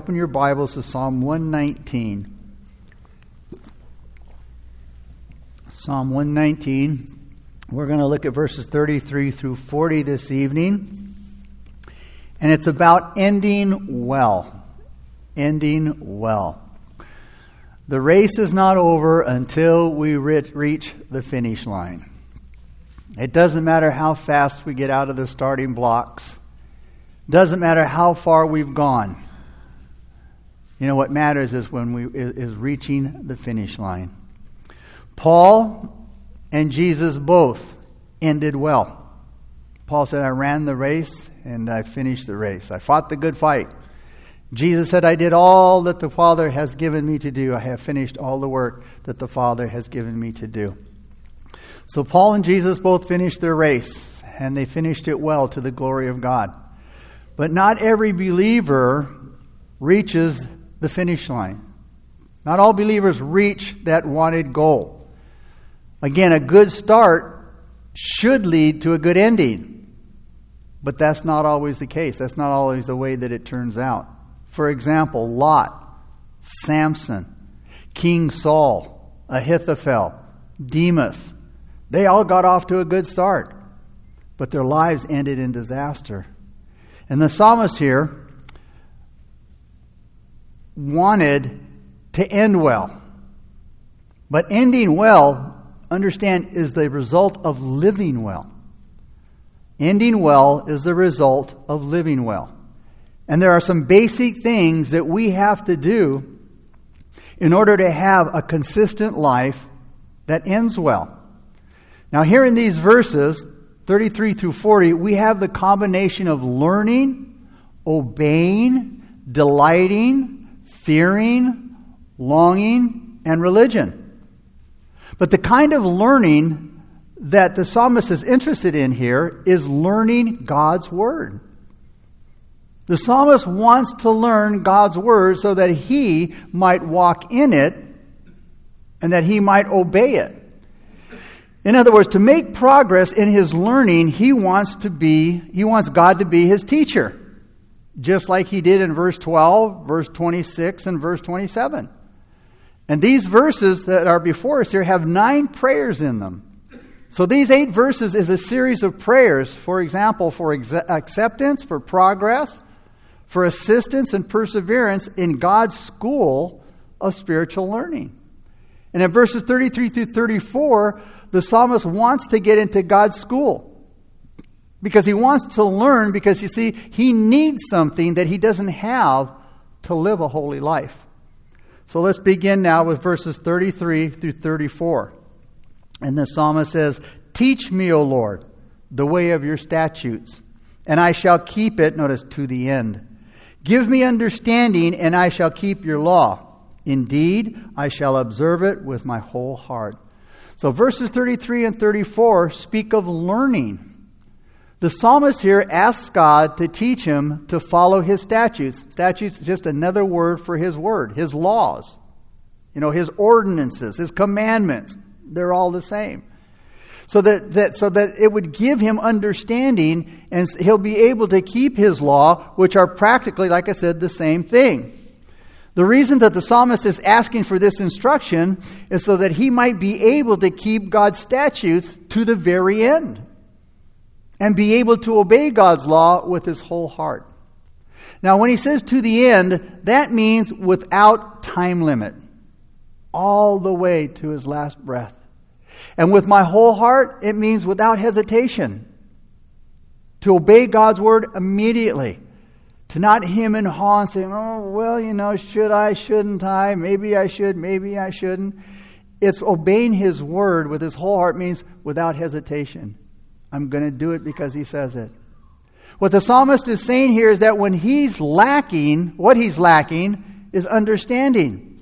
Open your Bibles to Psalm 119. Psalm 119. We're going to look at verses 33 through 40 this evening. And it's about ending well. Ending well. The race is not over until we reach the finish line. It doesn't matter how fast we get out of the starting blocks. It doesn't matter how far we've gone. You know, what matters is when we is reaching the finish line. Paul and Jesus both ended well. Paul said, I ran the race and I finished the race. I fought the good fight. Jesus said, I did all that the Father has given me to do. I have finished all the work that the Father has given me to do. So Paul and Jesus both finished their race, and they finished it well to the glory of God. But not every believer reaches the finish line. Not all believers reach that wanted goal. Again, a good start should lead to a good ending, but that's not always the case. That's not always the way that it turns out. For example, Lot, Samson, King Saul, Ahithophel, Demas, they all got off to a good start, but their lives ended in disaster. And the psalmist here wanted to end well. But ending well, understand, is the result of living well. Ending well is the result of living well. And there are some basic things that we have to do in order to have a consistent life that ends well. Now here in these verses, 33 through 40, we have the combination of learning, obeying, delighting, fearing, longing, and religion. But the kind of learning that the psalmist is interested in here is learning God's Word. The psalmist wants to learn God's Word so that he might walk in it and that he might obey it. In other words, to make progress in his learning, he wants God to be his teacher. Just like he did in verse 12, verse 26, and verse 27. And these verses that are before us here have 9 prayers in them. So these 8 verses is a series of prayers, for example, for acceptance, for progress, for assistance and perseverance in God's school of spiritual learning. And in verses 33 through 34, the psalmist wants to get into God's school. Because he wants to learn, because you see, he needs something that he doesn't have to live a holy life. So let's begin now with verses 33 through 34. And the psalmist says, Teach me, O Lord, the way of your statutes, and I shall keep it, notice, to the end. Give me understanding, and I shall keep your law. Indeed, I shall observe it with my whole heart. So verses 33 and 34 speak of learning. The psalmist here asks God to teach him to follow his statutes. Statutes is just another word for his word, his laws, you know, his ordinances, his commandments. They're all the same. So that it would give him understanding and he'll be able to keep his law, which are practically, like I said, the same thing. The reason that the psalmist is asking for this instruction is so that he might be able to keep God's statutes to the very end and be able to obey God's law with his whole heart. Now, when he says to the end, that means without time limit, all the way to his last breath. And with my whole heart, it means without hesitation, to obey God's word immediately. To not hem and haw and say, oh, well, you know, should I, shouldn't I, maybe I should, maybe I shouldn't. It's obeying his word with his whole heart means without hesitation. I'm going to do it because he says it. What the psalmist is saying here is that when he's lacking, what he's lacking is understanding.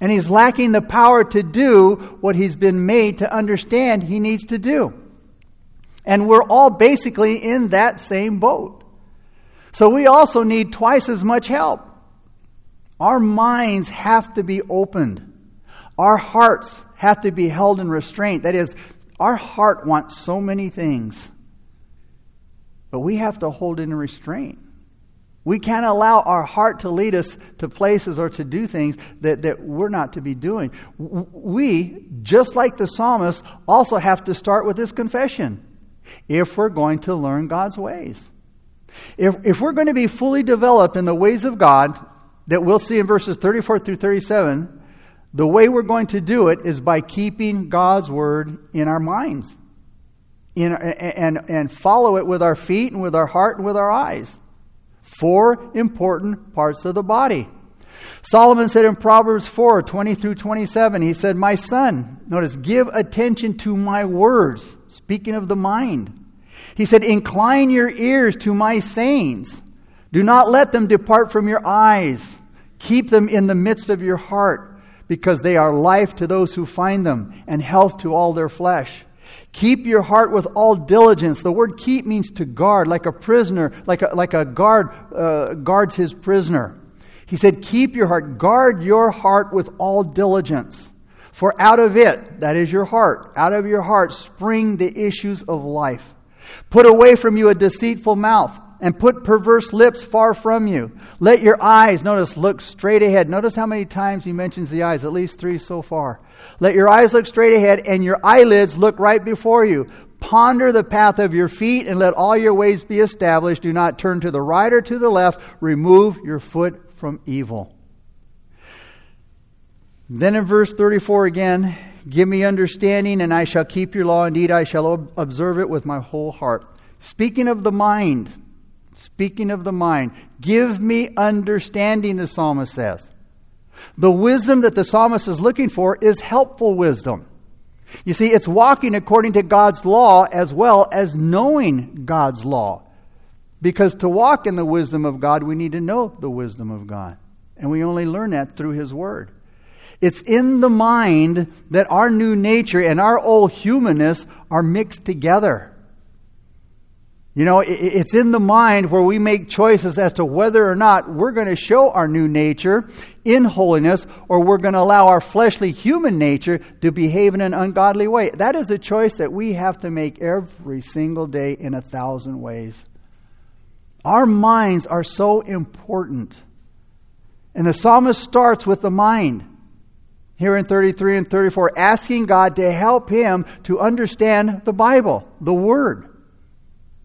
And he's lacking the power to do what he's been made to understand he needs to do. And we're all basically in that same boat. So we also need twice as much help. Our minds have to be opened. Our hearts have to be held in restraint. That is, our heart wants so many things, but we have to hold in restraint. We can't allow our heart to lead us to places or to do things that we're not to be doing. We, just like the psalmist, also have to start with this confession if we're going to learn God's ways. If we're going to be fully developed in the ways of God that we'll see in verses 34 through 37, the way we're going to do it is by keeping God's word in our minds and follow it with our feet and with our heart and with our eyes. 4 important parts of the body. Solomon said in Proverbs 4:20 through 27, he said, "My son," notice, "give attention to my words," speaking of the mind. He said, "Incline your ears to my sayings. Do not let them depart from your eyes. Keep them in the midst of your heart, because they are life to those who find them and health to all their flesh. Keep your heart with all diligence." The word keep means to guard, like a prisoner, like a guard guards his prisoner. He said, "Keep your heart, guard your heart with all diligence. For out of it," that is your heart, "out of your heart spring the issues of life. Put away from you a deceitful mouth, and put perverse lips far from you. Let your eyes," notice, "look straight ahead." Notice how many times he mentions the eyes, at least 3 so far. "Let your eyes look straight ahead, and your eyelids look right before you. Ponder the path of your feet, and let all your ways be established. Do not turn to the right or to the left. Remove your foot from evil." Then in verse 34 again, "Give me understanding, and I shall keep your law. Indeed, I shall observe it with my whole heart." Speaking of the mind, "Give me understanding," the psalmist says. The wisdom that the psalmist is looking for is helpful wisdom. You see, it's walking according to God's law as well as knowing God's law. Because to walk in the wisdom of God, we need to know the wisdom of God. And we only learn that through His Word. It's in the mind that our new nature and our old humanness are mixed together. You know, it's in the mind where we make choices as to whether or not we're going to show our new nature in holiness, or we're going to allow our fleshly human nature to behave in an ungodly way. That is a choice that we have to make every single day in 1,000 ways. Our minds are so important. And the psalmist starts with the mind. Here in 33 and 34, asking God to help him to understand the Bible, the Word,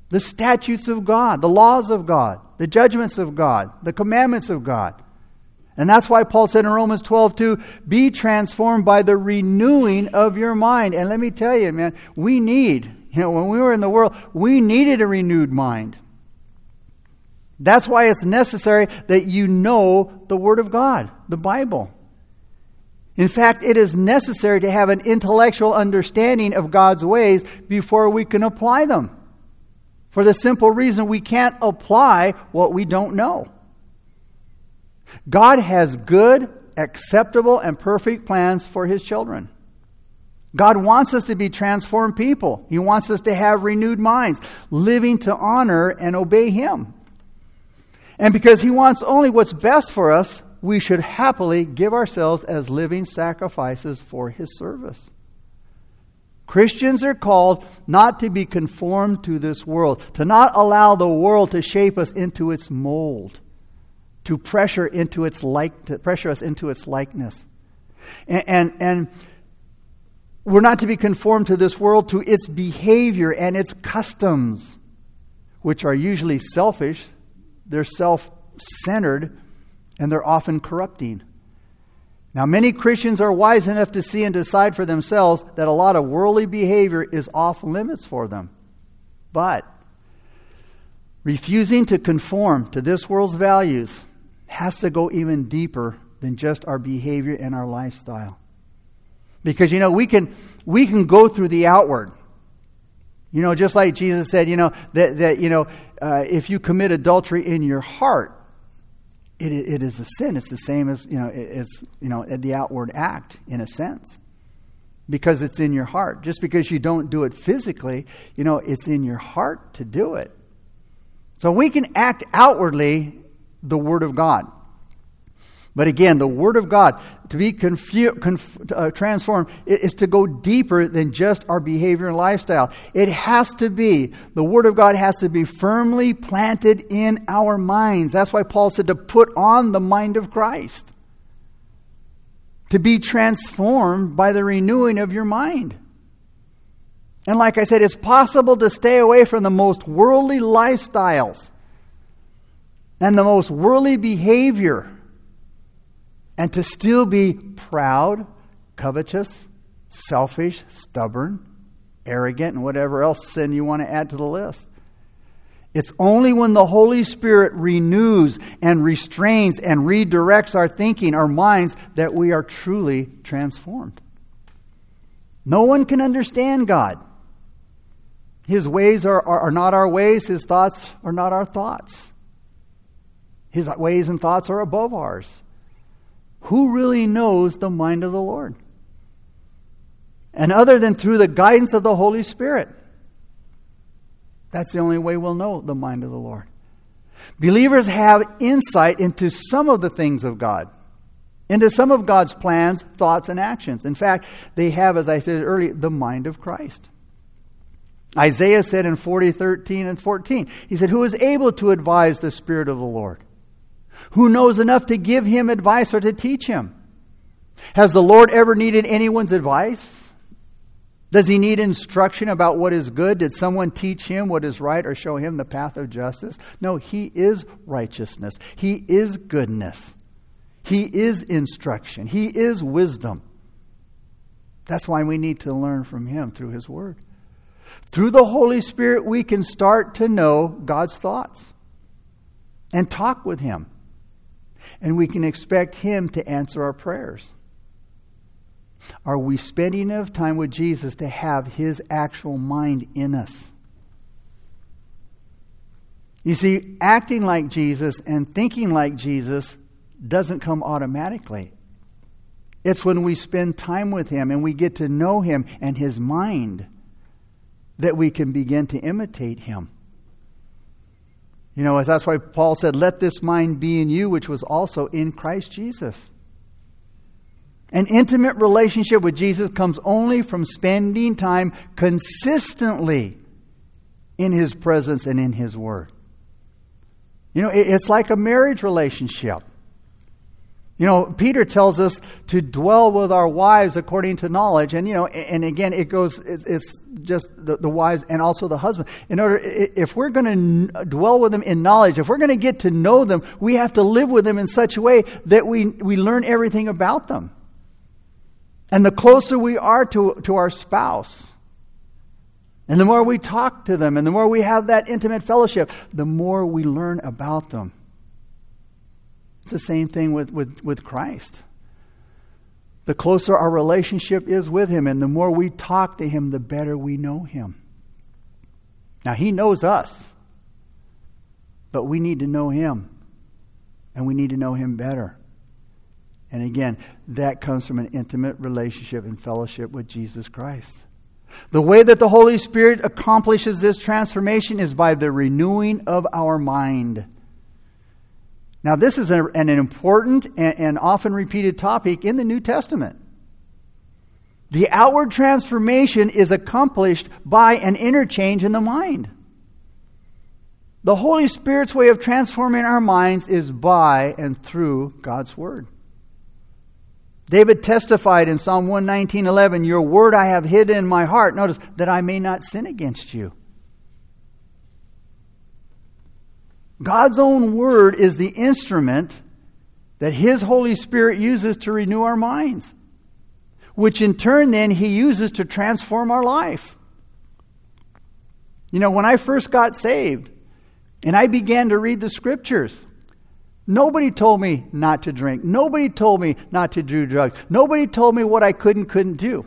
the statutes of God, the laws of God, the judgments of God, the commandments of God. And that's why Paul said in Romans 12:2, "Be transformed by the renewing of your mind." And let me tell you, man, we need, when we were in the world, we needed a renewed mind. That's why it's necessary that you know the Word of God, the Bible. In fact, it is necessary to have an intellectual understanding of God's ways before we can apply them. For the simple reason we can't apply what we don't know. God has good, acceptable, and perfect plans for His children. God wants us to be transformed people. He wants us to have renewed minds, living to honor and obey Him. And because He wants only what's best for us, we should happily give ourselves as living sacrifices for His service. Christians are called not to be conformed to this world, to not allow the world to shape us into its mold, to pressure us into its likeness. And we're not to be conformed to this world, to its behavior and its customs, which are usually selfish, they're self-centered, and they're often corrupting. Now, many Christians are wise enough to see and decide for themselves that a lot of worldly behavior is off limits for them. But refusing to conform to this world's values has to go even deeper than just our behavior and our lifestyle. Because, you know, we can go through the outward. You know, just like Jesus said, you know, that if you commit adultery in your heart, It is a sin. It's the same as, you know, it's, you know, the outward act in a sense, because it's in your heart. Just because you don't do it physically, you know, it's in your heart to do it. So we can act outwardly the Word of God. But again, the Word of God, to be transformed, is to go deeper than just our behavior and lifestyle. It has to be, the Word of God has to be firmly planted in our minds. That's why Paul said to put on the mind of Christ. To be transformed by the renewing of your mind. And like I said, it's possible to stay away from the most worldly lifestyles and the most worldly behavior, and to still be proud, covetous, selfish, stubborn, arrogant, and whatever else sin you want to add to the list. It's only when the Holy Spirit renews and restrains and redirects our thinking, our minds, that we are truly transformed. No one can understand God. His ways are not our ways. His thoughts are not our thoughts. His ways and thoughts are above ours. Who really knows the mind of the Lord? And other than through the guidance of the Holy Spirit. That's the only way we'll know the mind of the Lord. Believers have insight into some of the things of God, into some of God's plans, thoughts, and actions. In fact, they have, as I said earlier, the mind of Christ. Isaiah said in 40:13 and 14, he said, "Who is able to advise the Spirit of the Lord? Who knows enough to give him advice or to teach him? Has the Lord ever needed anyone's advice? Does he need instruction about what is good? Did someone teach him what is right or show him the path of justice? No, he is righteousness. He is goodness. He is instruction. He is wisdom." That's why we need to learn from him through his word. Through the Holy Spirit, we can start to know God's thoughts and talk with him. And we can expect him to answer our prayers. Are we spending enough time with Jesus to have his actual mind in us? You see, acting like Jesus and thinking like Jesus doesn't come automatically. It's when we spend time with him and we get to know him and his mind that we can begin to imitate him. You know, that's why Paul said, "Let this mind be in you, which was also in Christ Jesus." An intimate relationship with Jesus comes only from spending time consistently in his presence and in his word. You know, it's like a marriage relationship. You know, Peter tells us to dwell with our wives according to knowledge. And, you know, and again, it goes, it's just the wives and also the husband. In order, if we're going to dwell with them in knowledge, if we're going to get to know them, we have to live with them in such a way that we learn everything about them. And the closer we are to our spouse, and the more we talk to them, and the more we have that intimate fellowship, the more we learn about them. It's the same thing with Christ. The closer our relationship is with him and the more we talk to him, the better we know him. Now, he knows us, but we need to know him, and we need to know him better. And again, that comes from an intimate relationship and fellowship with Jesus Christ. The way that the Holy Spirit accomplishes this transformation is by the renewing of our mind. Now, this is an important and often repeated topic in the New Testament. The outward transformation is accomplished by an inner change in the mind. The Holy Spirit's way of transforming our minds is by and through God's Word. David testified in Psalm 119:11, "Your word I have hidden in my heart," notice, "that I may not sin against you." God's own word is the instrument that his Holy Spirit uses to renew our minds, which in turn then he uses to transform our life. You know, when I first got saved and I began to read the scriptures, nobody told me not to drink. Nobody told me not to do drugs. Nobody told me what I could and couldn't do.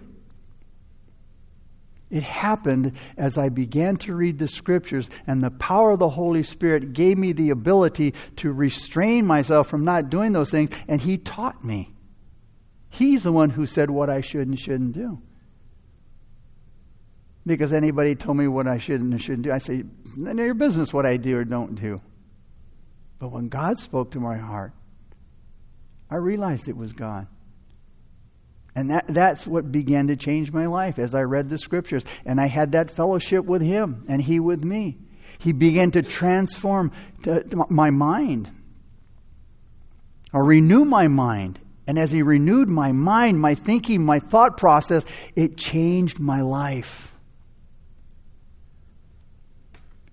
It happened as I began to read the scriptures, and the power of the Holy Spirit gave me the ability to restrain myself from not doing those things, and he taught me. He's the one who said what I should and shouldn't do. Because anybody told me what I should and shouldn't do, I say, none of your business what I do or don't do. But when God spoke to my heart, I realized it was God. And that's what began to change my life as I read the scriptures. And I had that fellowship with Him and He with me. He began to transform my mind, or renew my mind. And as He renewed my mind, my thinking, my thought process, it changed my life.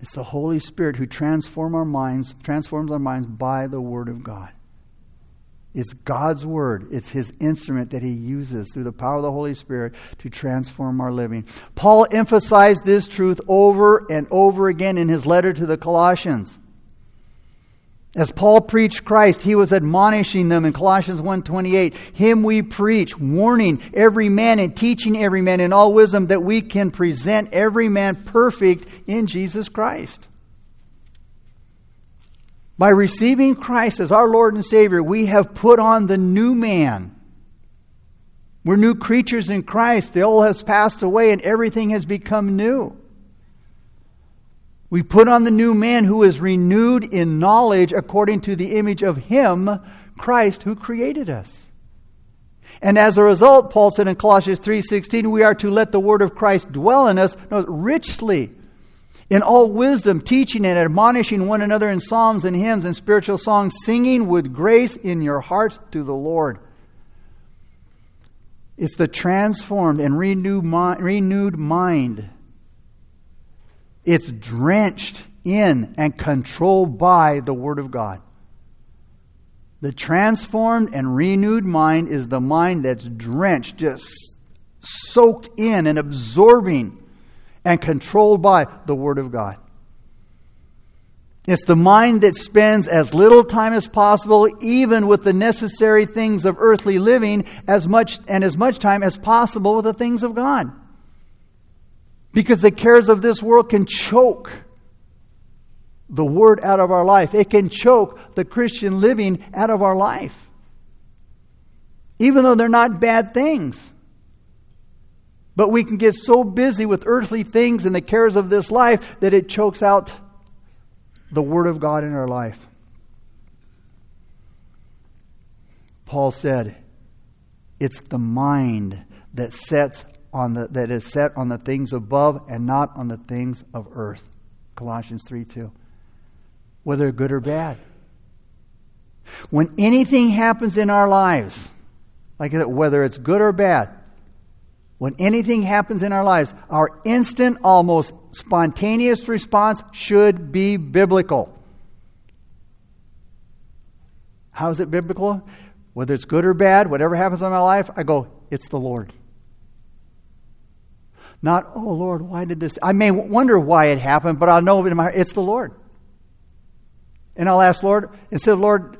It's the Holy Spirit who transforms our minds by the Word of God. It's God's Word. It's His instrument that He uses through the power of the Holy Spirit to transform our living. Paul emphasized this truth over and over again in his letter to the Colossians. As Paul preached Christ, he was admonishing them in Colossians 1:28. Him we preach, warning every man and teaching every man in all wisdom, that we can present every man perfect in Jesus Christ. By receiving Christ as our Lord and Savior, we have put on the new man. We're new creatures in Christ. The old has passed away and everything has become new. We put on the new man who is renewed in knowledge according to the image of Him, Christ, who created us. And as a result, Paul said in Colossians 3:16, we are to let the word of Christ dwell in us richly, in all wisdom, teaching and admonishing one another in psalms and hymns and spiritual songs, singing with grace in your hearts to the Lord. It's the transformed and renewed mind. It's drenched in and controlled by the Word of God. The transformed and renewed mind is the mind that's drenched, just soaked in and absorbing and controlled by the Word of God. It's the mind that spends as little time as possible, even with the necessary things of earthly living, as much time as possible with the things of God. Because the cares of this world can choke the Word out of our life. It can choke the Christian living out of our life. Even though they're not bad things. But we can get so busy with earthly things and the cares of this life that it chokes out the Word of God in our life. Paul said, it's the mind that is set on the things above and not on the things of earth. Colossians 3:2. Whether good or bad. When anything happens in our lives, like whether it's good or bad, when anything happens in our lives, our instant, almost spontaneous response should be biblical. How is it biblical? Whether it's good or bad, whatever happens in my life, I go, it's the Lord. Not, oh Lord, why did this? I may wonder why it happened, but I'll know in my heart, it's the Lord. And I'll ask Lord, instead of Lord,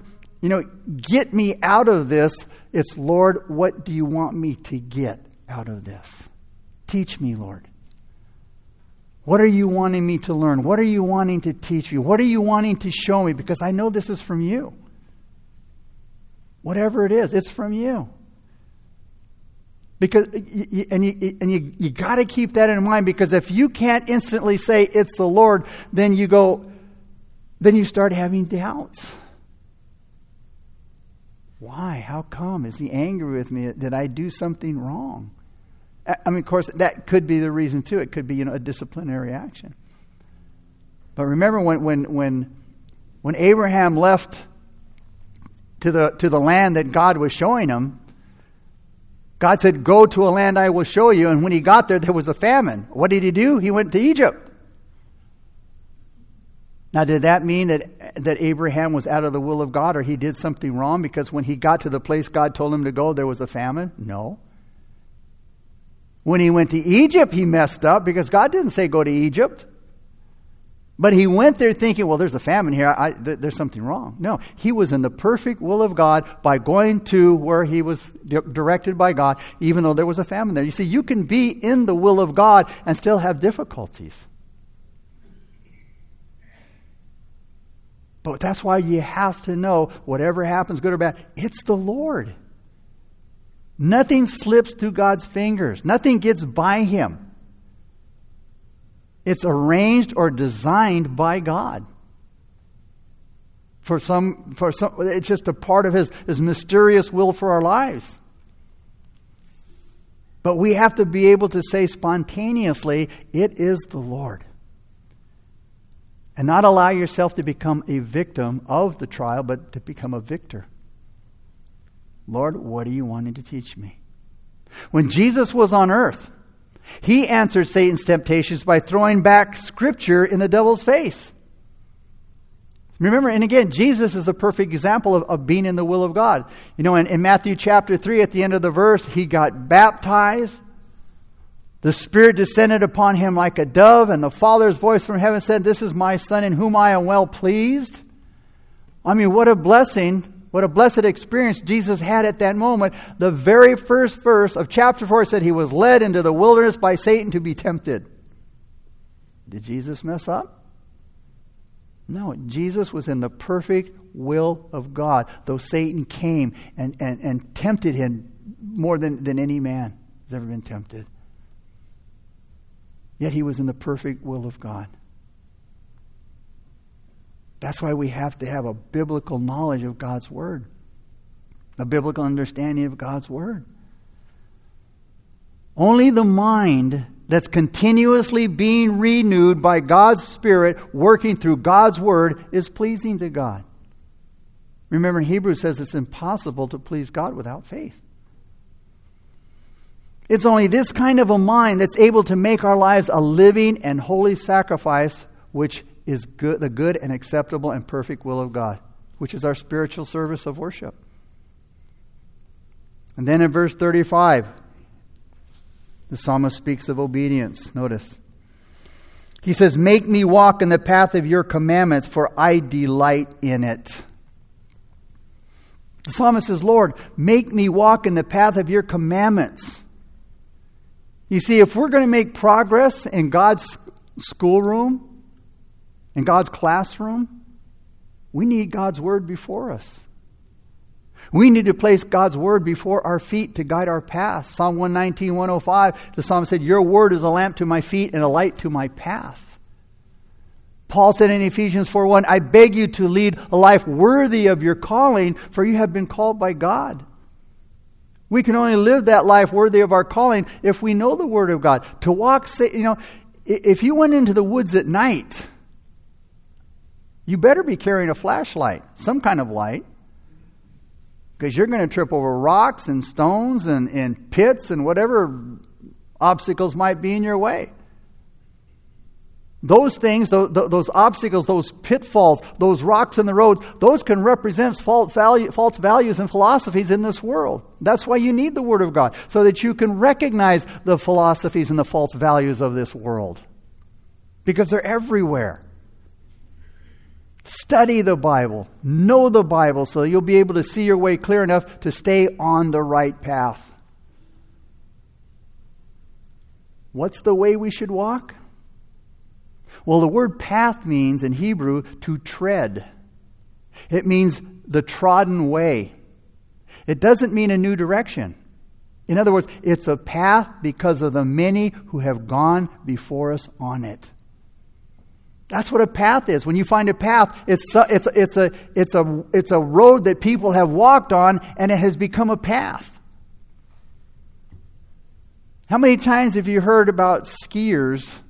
get me out of this, it's Lord, what do you want me to get out of this? Teach me, Lord. What are you wanting me to learn? What are you wanting to teach me? What are you wanting to show me? Because I know this is from you. Whatever it is, it's from you. Because you got to keep that in mind, because if you can't instantly say it's the Lord, then you start having doubts. Why? How come? Is He angry with me? Did I do something wrong? I mean, of course, that could be the reason too. It could be a disciplinary action. But remember when Abraham left to the land that God was showing him. God said, go to a land I will show you. And when he got there, there was a famine. What did he do? He went to Egypt. Now, did that mean that Abraham was out of the will of God, or he did something wrong? Because when he got to the place God told him to go, there was a famine? No. When he went to Egypt, he messed up, because God didn't say go to Egypt. But he went there thinking, well, there's a famine here. There's something wrong. No, he was in the perfect will of God by going to where he was directed by God, even though there was a famine there. You see, you can be in the will of God and still have difficulties. But that's why you have to know, whatever happens, good or bad, it's the Lord. Nothing slips through God's fingers. Nothing gets by Him. It's arranged or designed by God. For some, it's just a part of his mysterious will for our lives. But we have to be able to say spontaneously, it is the Lord. And not allow yourself to become a victim of the trial, but to become a victor. Lord, what are you wanting to teach me? When Jesus was on earth, he answered Satan's temptations by throwing back Scripture in the devil's face. Remember, and again, Jesus is a perfect example of being in the will of God. You know, in Matthew chapter 3, at the end of the verse, he got baptized. The Spirit descended upon him like a dove, and the Father's voice from heaven said, "This is my Son in whom I am well pleased." I mean, what a blessing, what a blessed experience Jesus had at that moment. The very first verse of chapter 4 said he was led into the wilderness by Satan to be tempted. Did Jesus mess up? No, Jesus was in the perfect will of God, though Satan came and tempted him more than any man has ever been tempted. Yet he was in the perfect will of God. That's why we have to have a biblical knowledge of God's Word, a biblical understanding of God's Word. Only the mind that's continuously being renewed by God's Spirit, working through God's Word, is pleasing to God. Remember, Hebrews says it's impossible to please God without faith. It's only this kind of a mind that's able to make our lives a living and holy sacrifice, which is good, the good and acceptable and perfect will of God, which is our spiritual service of worship. And then in verse 35, the psalmist speaks of obedience. Notice. He says, "Make me walk in the path of your commandments, for I delight in it." The psalmist says, "Lord, make me walk in the path of your commandments." You see, if we're going to make progress in God's schoolroom, in God's classroom, we need God's Word before us. We need to place God's Word before our feet to guide our path. Psalm 119, 105, the psalmist said, "Your Word is a lamp to my feet and a light to my path." Paul said in Ephesians 4:1, "I beg you to lead a life worthy of your calling, for you have been called by God." We can only live that life worthy of our calling if we know the Word of God. To walk, you know, if you went into the woods at night, you better be carrying a flashlight, some kind of light. Because you're going to trip over rocks and stones and pits and whatever obstacles might be in your way. Those things, those obstacles, those pitfalls, those rocks in the road, those can represent false values and philosophies in this world. That's why you need the Word of God, so that you can recognize the philosophies and the false values of this world. Because they're everywhere. Study the Bible. Know the Bible so you'll be able to see your way clear enough to stay on the right path. What's the way we should walk? Well, the word path means in Hebrew to tread. It means the trodden way. It doesn't mean a new direction. In other words, it's a path because of the many who have gone before us on it. That's what a path is. When you find a path, it's a road that people have walked on, and it has become a path. How many times have you heard about skiers?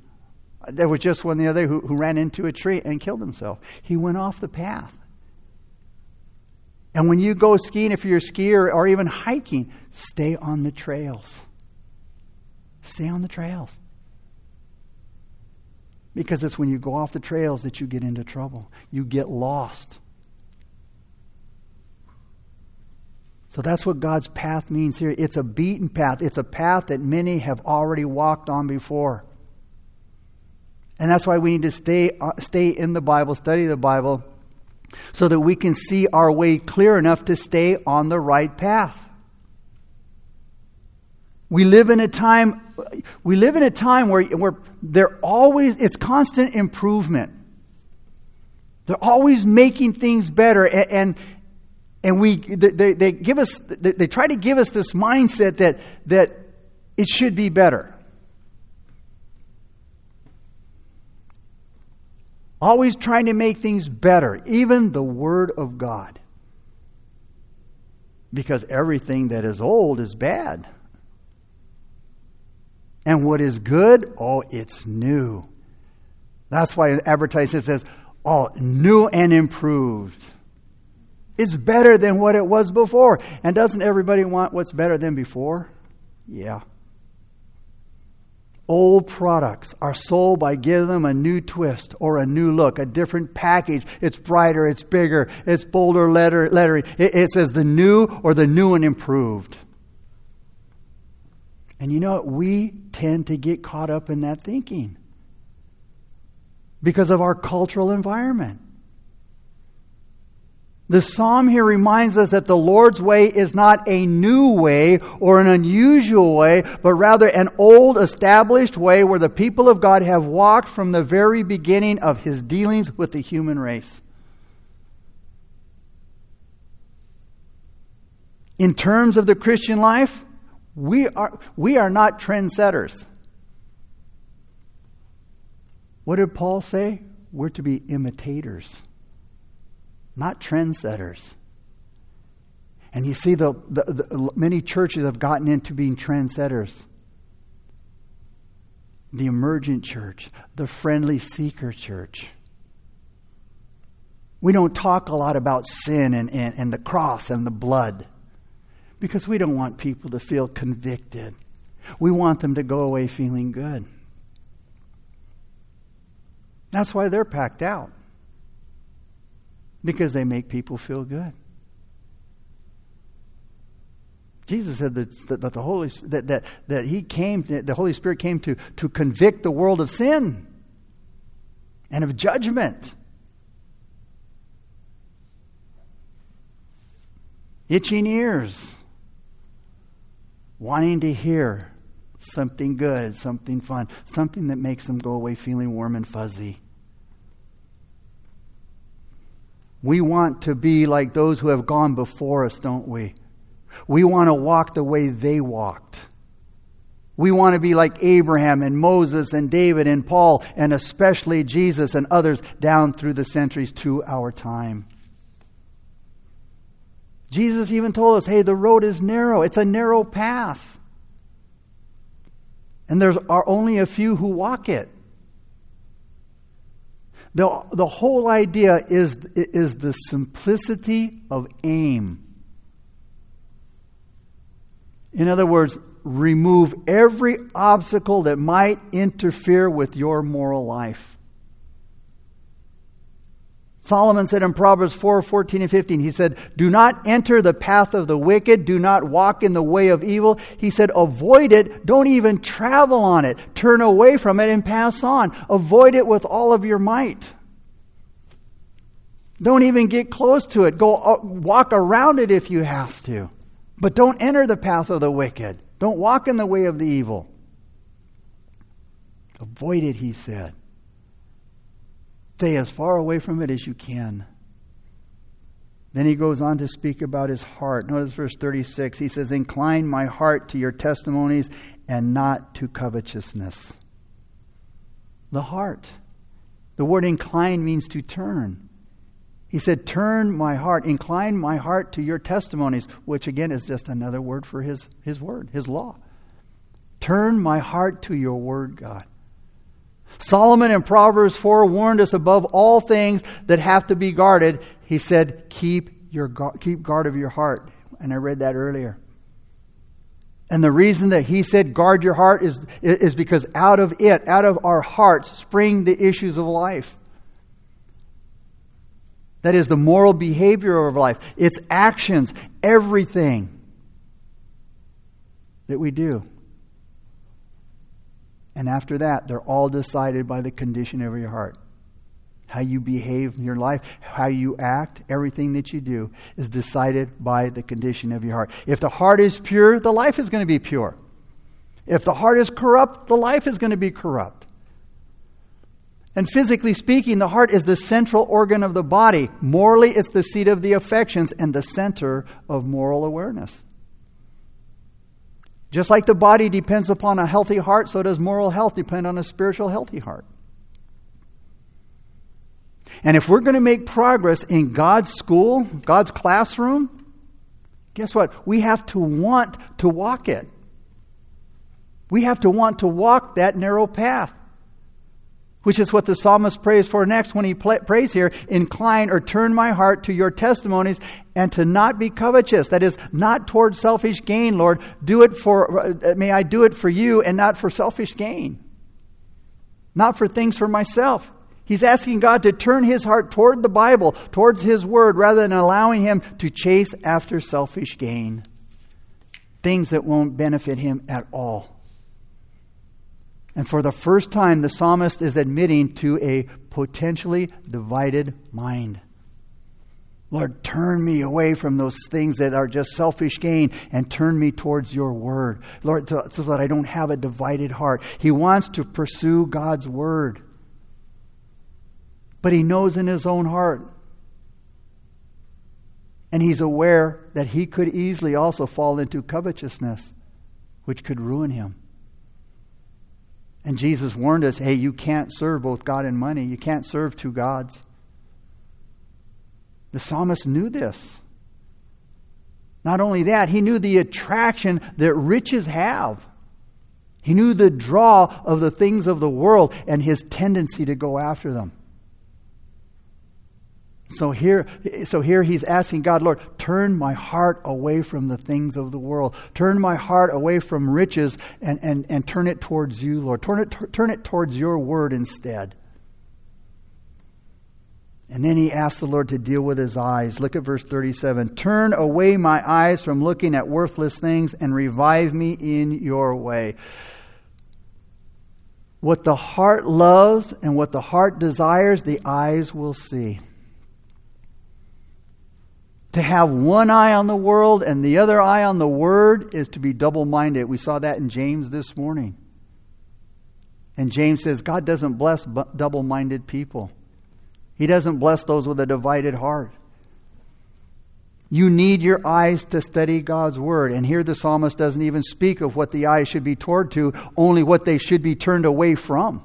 There was just one the other day who ran into a tree and killed himself. He went off the path. And when you go skiing, if you're a skier or even hiking, stay on the trails. Stay on the trails. Because it's when you go off the trails that you get into trouble. You get lost. So that's what God's path means here. It's a beaten path. It's a path that many have already walked on before. And that's why we need to stay in the Bible, study the Bible, so that we can see our way clear enough to stay on the right path. We live in a time where it's constant improvement. They're always making things better, and they try to give us this mindset that it should be better. always trying to make things better, even the Word of God. Because everything that is old is bad. And what is good, oh, it's new. That's why advertising says, oh, new and improved. It's better than what it was before. And doesn't everybody want what's better than before? Yeah. Old products are sold by giving them a new twist or a new look, a different package. It's brighter, it's bigger, it's bolder lettering. It says the new or the new and improved. And you know what? We tend to get caught up in that thinking because of our cultural environment. The psalm here reminds us that the Lord's way is not a new way or an unusual way, but rather an old established way where the people of God have walked from the very beginning of His dealings with the human race. In terms of the Christian life, we are not trendsetters. What did Paul say? We're to be imitators, not trendsetters. And you see, many churches have gotten into being trendsetters. The emergent church, the friendly seeker church. We don't talk a lot about sin and the cross and the blood because we don't want people to feel convicted. We want them to go away feeling good. That's why they're packed out. Because they make people feel good. Jesus said that the Holy that He came, the Holy Spirit came to convict the world of sin and of judgment. Itching ears, wanting to hear something good, something fun, something that makes them go away feeling warm and fuzzy. We want to be like those who have gone before us, don't we? We want to walk the way they walked. We want to be like Abraham and Moses and David and Paul and especially Jesus and others down through the centuries to our time. Jesus even told us, hey, the road is narrow. It's a narrow path. And there are only a few who walk it. The whole idea is the simplicity of aim. In other words, remove every obstacle that might interfere with your moral life. Solomon said in Proverbs 4:14 and 15, he said, do not enter the path of the wicked. Do not walk in the way of evil. He said, avoid it. Don't even travel on it. Turn away from it and pass on. Avoid it with all of your might. Don't even get close to it. Go walk around it if you have to. But don't enter the path of the wicked. Don't walk in the way of the evil. Avoid it, he said. Stay as far away from it as you can. Then he goes on to speak about his heart. Notice verse 36. He says, incline my heart to your testimonies and not to covetousness. The heart. The word incline means to turn. He said, turn my heart, incline my heart to your testimonies, which again is just another word for his word, his law. Turn my heart to your word, God. Solomon in Proverbs 4 warned us above all things that have to be guarded. He said, keep guard of your heart. And I read that earlier. And the reason that he said guard your heart is because out of it, out of our hearts, spring the issues of life. That is the moral behavior of life. Its actions, everything that we do. And after that, they're all decided by the condition of your heart. How you behave in your life, how you act, everything that you do is decided by the condition of your heart. If the heart is pure, the life is going to be pure. If the heart is corrupt, the life is going to be corrupt. And physically speaking, the heart is the central organ of the body. Morally, it's the seat of the affections and the center of moral awareness. Just like the body depends upon a healthy heart, so does moral health depend on a spiritual healthy heart. And if we're going to make progress in God's school, God's classroom, guess what? We have to want to walk it. We have to want to walk that narrow path, which is what the psalmist prays for next when he prays here, incline or turn my heart to your testimonies and to not be covetous. That is, not toward selfish gain, Lord. May I do it for you and not for selfish gain. Not for things for myself. He's asking God to turn his heart toward the Bible, towards his word, rather than allowing him to chase after selfish gain. Things that won't benefit him at all. And for the first time, the psalmist is admitting to a potentially divided mind. Lord, turn me away from those things that are just selfish gain and turn me towards your word, Lord, so that I don't have a divided heart. He wants to pursue God's word. But he knows in his own heart. And he's aware that he could easily also fall into covetousness, which could ruin him. And Jesus warned us, hey, you can't serve both God and money. You can't serve two gods. The psalmist knew this. Not only that, he knew the attraction that riches have. He knew the draw of the things of the world and his tendency to go after them. So here he's asking God, Lord, turn my heart away from the things of the world. Turn my heart away from riches and turn it towards you, Lord. Turn it towards your word instead. And then he asks the Lord to deal with his eyes. Look at verse 37. Turn away my eyes from looking at worthless things and revive me in your way. What the heart loves and what the heart desires, the eyes will see. To have one eye on the world and the other eye on the word is to be double-minded. We saw that in James this morning. And James says God doesn't bless double-minded people. He doesn't bless those with a divided heart. You need your eyes to study God's word. And here the psalmist doesn't even speak of what the eyes should be toward to, only what they should be turned away from.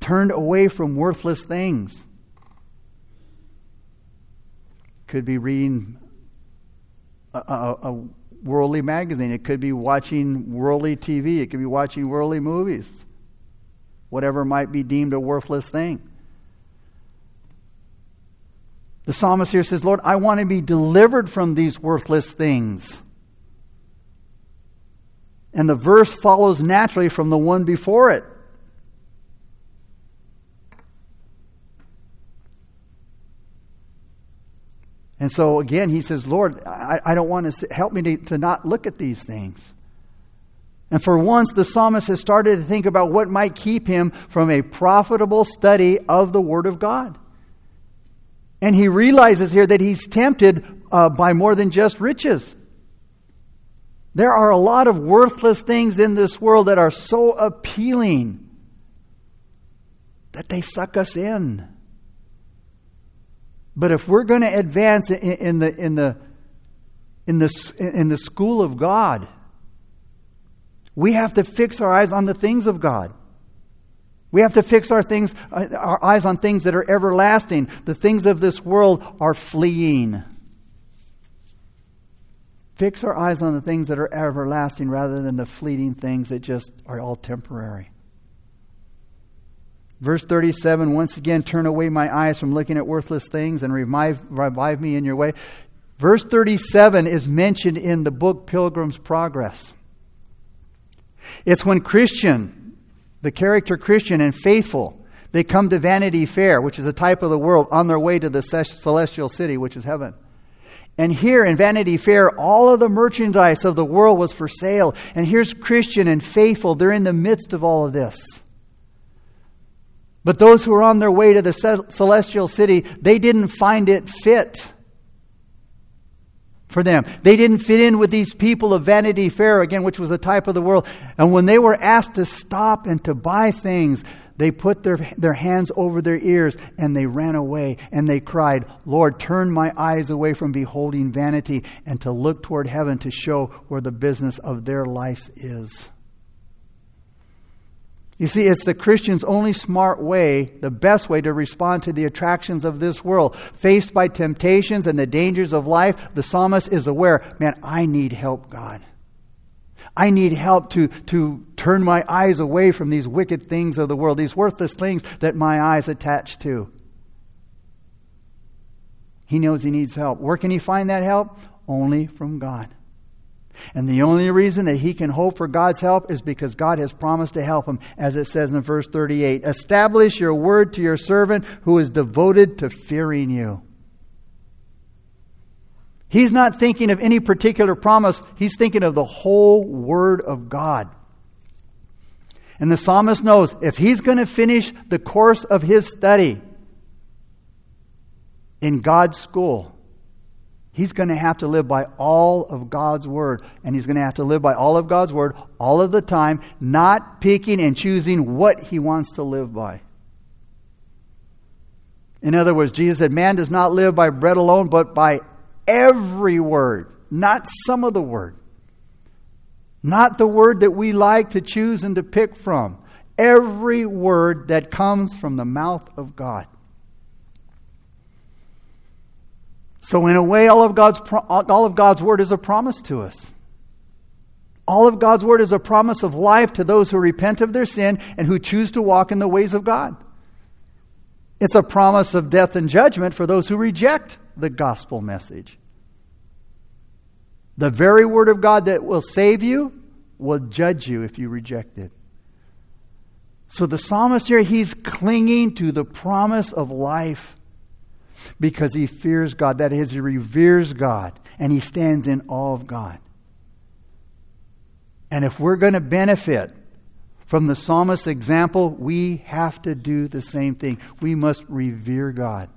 Turned away from worthless things. Could be reading a worldly magazine. It could be watching worldly TV. It could be watching worldly movies. Whatever might be deemed a worthless thing. The psalmist here says, Lord, I want to be delivered from these worthless things. And the verse follows naturally from the one before it. And so again, he says, Lord, I don't want to help me to not look at these things. And for once, the psalmist has started to think about what might keep him from a profitable study of the Word of God. And he realizes here that he's tempted by more than just riches. There are a lot of worthless things in this world that are so appealing that they suck us in. But if we're going to advance in the school of God, we have to fix our eyes on the things of God. We have to fix our eyes on things that are everlasting. The things of this world are fleeing. Fix our eyes on the things that are everlasting rather than the fleeting things that just are all temporary. Verse 37, once again, turn away my eyes from looking at worthless things and revive me in your way. Verse 37 is mentioned in the book Pilgrim's Progress. It's when the character Christian and faithful, they come to Vanity Fair, which is a type of the world, on their way to the celestial city, which is heaven. And here in Vanity Fair, all of the merchandise of the world was for sale. And here's Christian and faithful. They're in the midst of all of this. But those who are on their way to the celestial city, they didn't find it fit for them. They didn't fit in with these people of Vanity Fair, again, which was a type of the world. And when they were asked to stop and to buy things, they put their hands over their ears and they ran away and they cried, Lord, turn my eyes away from beholding vanity and to look toward heaven to show where the business of their lives is. You see, it's the Christian's only smart way, the best way to respond to the attractions of this world. Faced by temptations and the dangers of life, the psalmist is aware, man, I need help, God. I need help to turn my eyes away from these wicked things of the world, these worthless things that my eyes attach to. He knows he needs help. Where can he find that help? Only from God. And the only reason that he can hope for God's help is because God has promised to help him, as it says in verse 38. Establish your word to your servant who is devoted to fearing you. He's not thinking of any particular promise. He's thinking of the whole Word of God. And the psalmist knows if he's going to finish the course of his study in God's school, he's going to have to live by all of God's Word. And he's going to have to live by all of God's Word all of the time, not picking and choosing what he wants to live by. In other words, Jesus said, man does not live by bread alone, but by every word. Not some of the word. Not the word that we like to choose and to pick from. Every word that comes from the mouth of God. So in a way, all of God's Word is a promise to us. All of God's Word is a promise of life to those who repent of their sin and who choose to walk in the ways of God. It's a promise of death and judgment for those who reject the gospel message. The very Word of God that will save you will judge you if you reject it. So the psalmist here, he's clinging to the promise of life, because he fears God, that is, he reveres God, and he stands in awe of God. And if we're going to benefit from the psalmist's example, we have to do the same thing. We must revere God.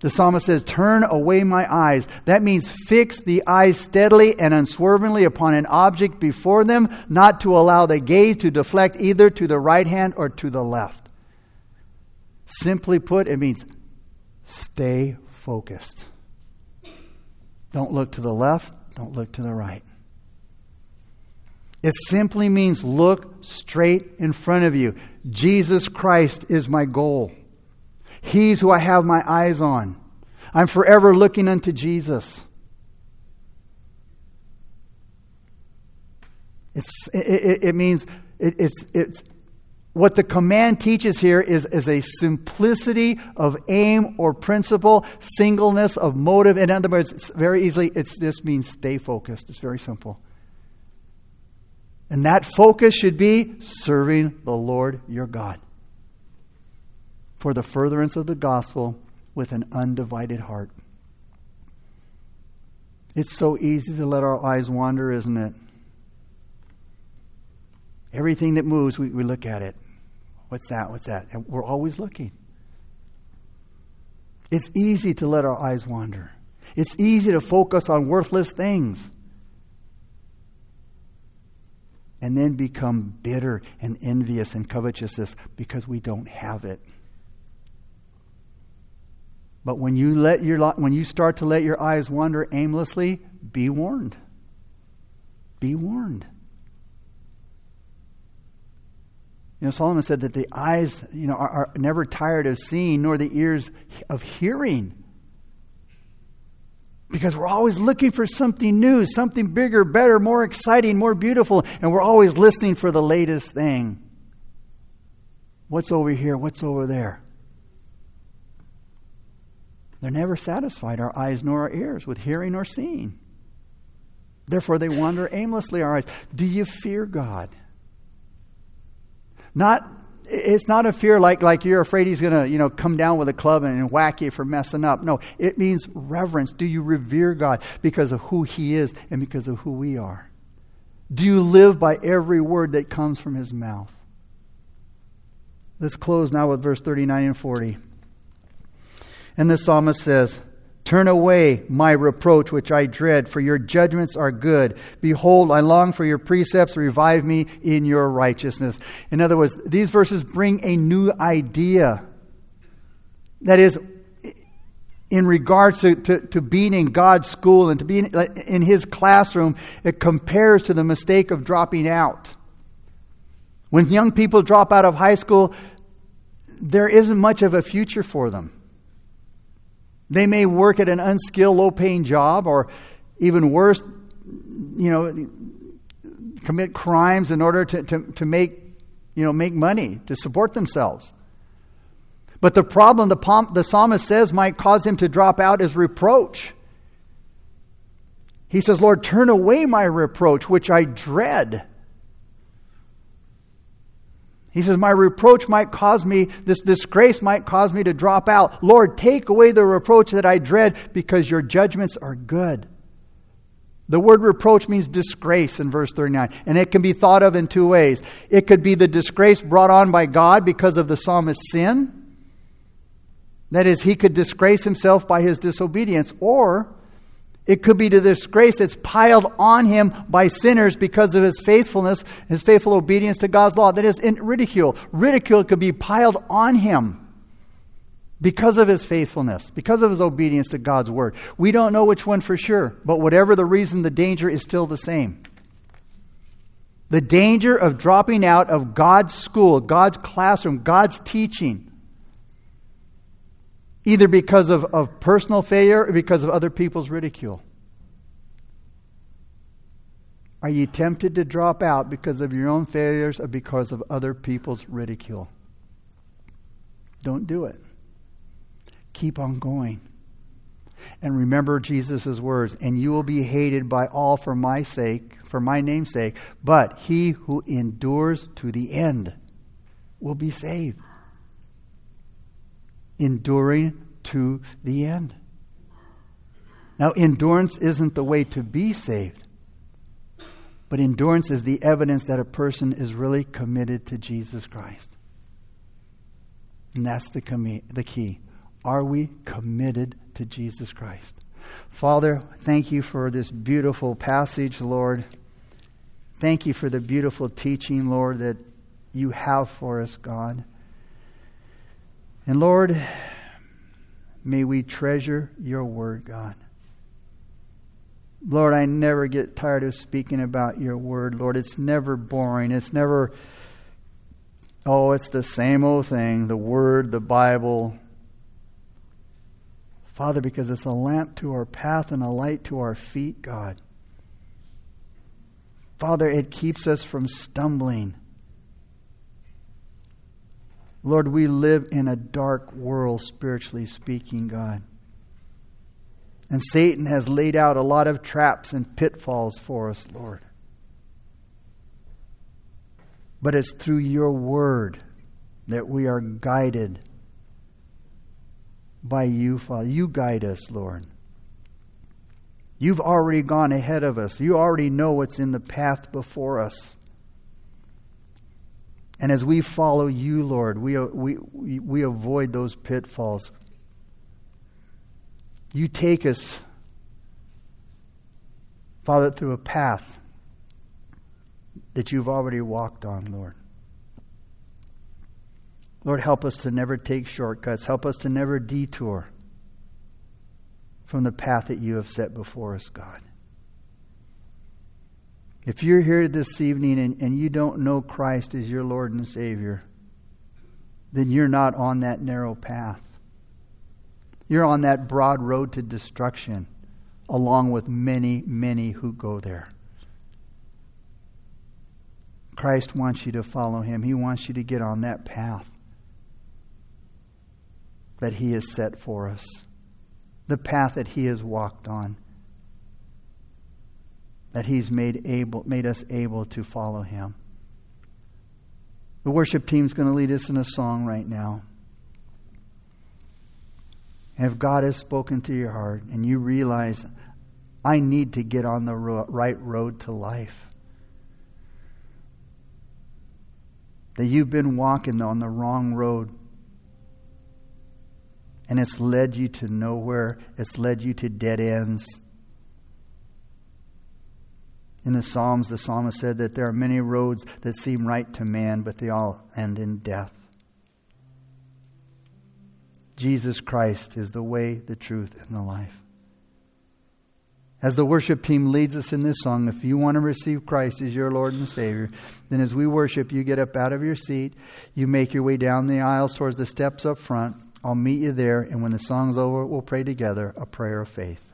The psalmist says, turn away my eyes. That means fix the eyes steadily and unswervingly upon an object before them, not to allow the gaze to deflect either to the right hand or to the left. Simply put, it means stay focused. Don't look to the left. Don't look to the right. It simply means look straight in front of you. Jesus Christ is my goal. He's who I have my eyes on. I'm forever looking unto Jesus. It means what the command teaches here is a simplicity of aim or principle, singleness of motive. In other words, it's very easily, it just means stay focused. It's very simple. And that focus should be serving the Lord your God for the furtherance of the gospel with an undivided heart. It's so easy to let our eyes wander, isn't it? Everything that moves, we look at it. What's that? What's that? And we're always looking. It's easy to let our eyes wander. It's easy to focus on worthless things and then become bitter and envious and covetousness because we don't have it. But when you start to let your eyes wander aimlessly, be warned. Be warned. You know, Solomon said that the eyes, are never tired of seeing, nor the ears of hearing. Because we're always looking for something new, something bigger, better, more exciting, more beautiful. And we're always listening for the latest thing. What's over here? What's over there? They're never satisfied, our eyes nor our ears, with hearing or seeing. Therefore, they wander aimlessly, our eyes. Do you fear God? It's not a fear like you're afraid he's going to, come down with a club and whack you for messing up. No, it means reverence. Do you revere God because of who he is and because of who we are? Do you live by every word that comes from his mouth? Let's close now with verse 39 and 40. And the psalmist says, turn away my reproach, which I dread, for your judgments are good. Behold, I long for your precepts. Revive me in your righteousness. In other words, these verses bring a new idea. That is, in regards to being in God's school and to being in his classroom, it compares to the mistake of dropping out. When young people drop out of high school, there isn't much of a future for them. They may work at an unskilled, low-paying job, or even worse, commit crimes in order to make money, to support themselves. But the problem the psalmist says might cause him to drop out is reproach. He says, Lord, turn away my reproach, which I dread. He says, my reproach might cause me, this disgrace might cause me to drop out. Lord, take away the reproach that I dread, because your judgments are good. The word reproach means disgrace in verse 39. And it can be thought of in two ways. It could be the disgrace brought on by God because of the psalmist's sin. That is, he could disgrace himself by his disobedience. Or it could be the disgrace that's piled on him by sinners because of his faithfulness, his faithful obedience to God's law. That is, in ridicule. Ridicule could be piled on him because of his faithfulness, because of his obedience to God's word. We don't know which one for sure, but whatever the reason, the danger is still the same. The danger of dropping out of God's school, God's classroom, God's teaching, either because of personal failure or because of other people's ridicule. Are you tempted to drop out because of your own failures or because of other people's ridicule? Don't do it. Keep on going. And remember Jesus' words, and you will be hated by all for my sake, for my name's sake, but he who endures to the end will be saved. Enduring to the end. Now, endurance isn't the way to be saved, but endurance is the evidence that a person is really committed to Jesus Christ. And that's the key. Are we committed to Jesus Christ? Father, thank you for this beautiful passage, Lord. Thank you for the beautiful teaching, Lord, that you have for us, God. And Lord, may we treasure your word, God. Lord, I never get tired of speaking about your word, Lord. It's never boring. It's never, oh, it's the same old thing, the word, the Bible. Father, because it's a lamp to our path and a light to our feet, God. Father, it keeps us from stumbling. Lord, we live in a dark world, spiritually speaking, God. And Satan has laid out a lot of traps and pitfalls for us, Lord. But it's through your word that we are guided by you, Father. You guide us, Lord. You've already gone ahead of us. You already know what's in the path before us. And as we follow you, Lord, we avoid those pitfalls. You take us, Father, through a path that you've already walked on, Lord. Lord, help us to never take shortcuts. Help us to never detour from the path that you have set before us, God. If you're here this evening and you don't know Christ as your Lord and Savior, then you're not on that narrow path. You're on that broad road to destruction, along with many, many who go there. Christ wants you to follow him. He wants you to get on that path that he has set for us, the path that he has walked on, that he's made us able to follow him. The worship team's going to lead us in a song right now. And if God has spoken to your heart and you realize, I need to get on the right road to life, that you've been walking on the wrong road, and it's led you to nowhere. It's led you to dead ends. In the Psalms, the psalmist said that there are many roads that seem right to man, but they all end in death. Jesus Christ is the way, the truth, and the life. As the worship team leads us in this song, if you want to receive Christ as your Lord and Savior, then as we worship, you get up out of your seat, you make your way down the aisles towards the steps up front. I'll meet you there, and when the song's over, we'll pray together a prayer of faith.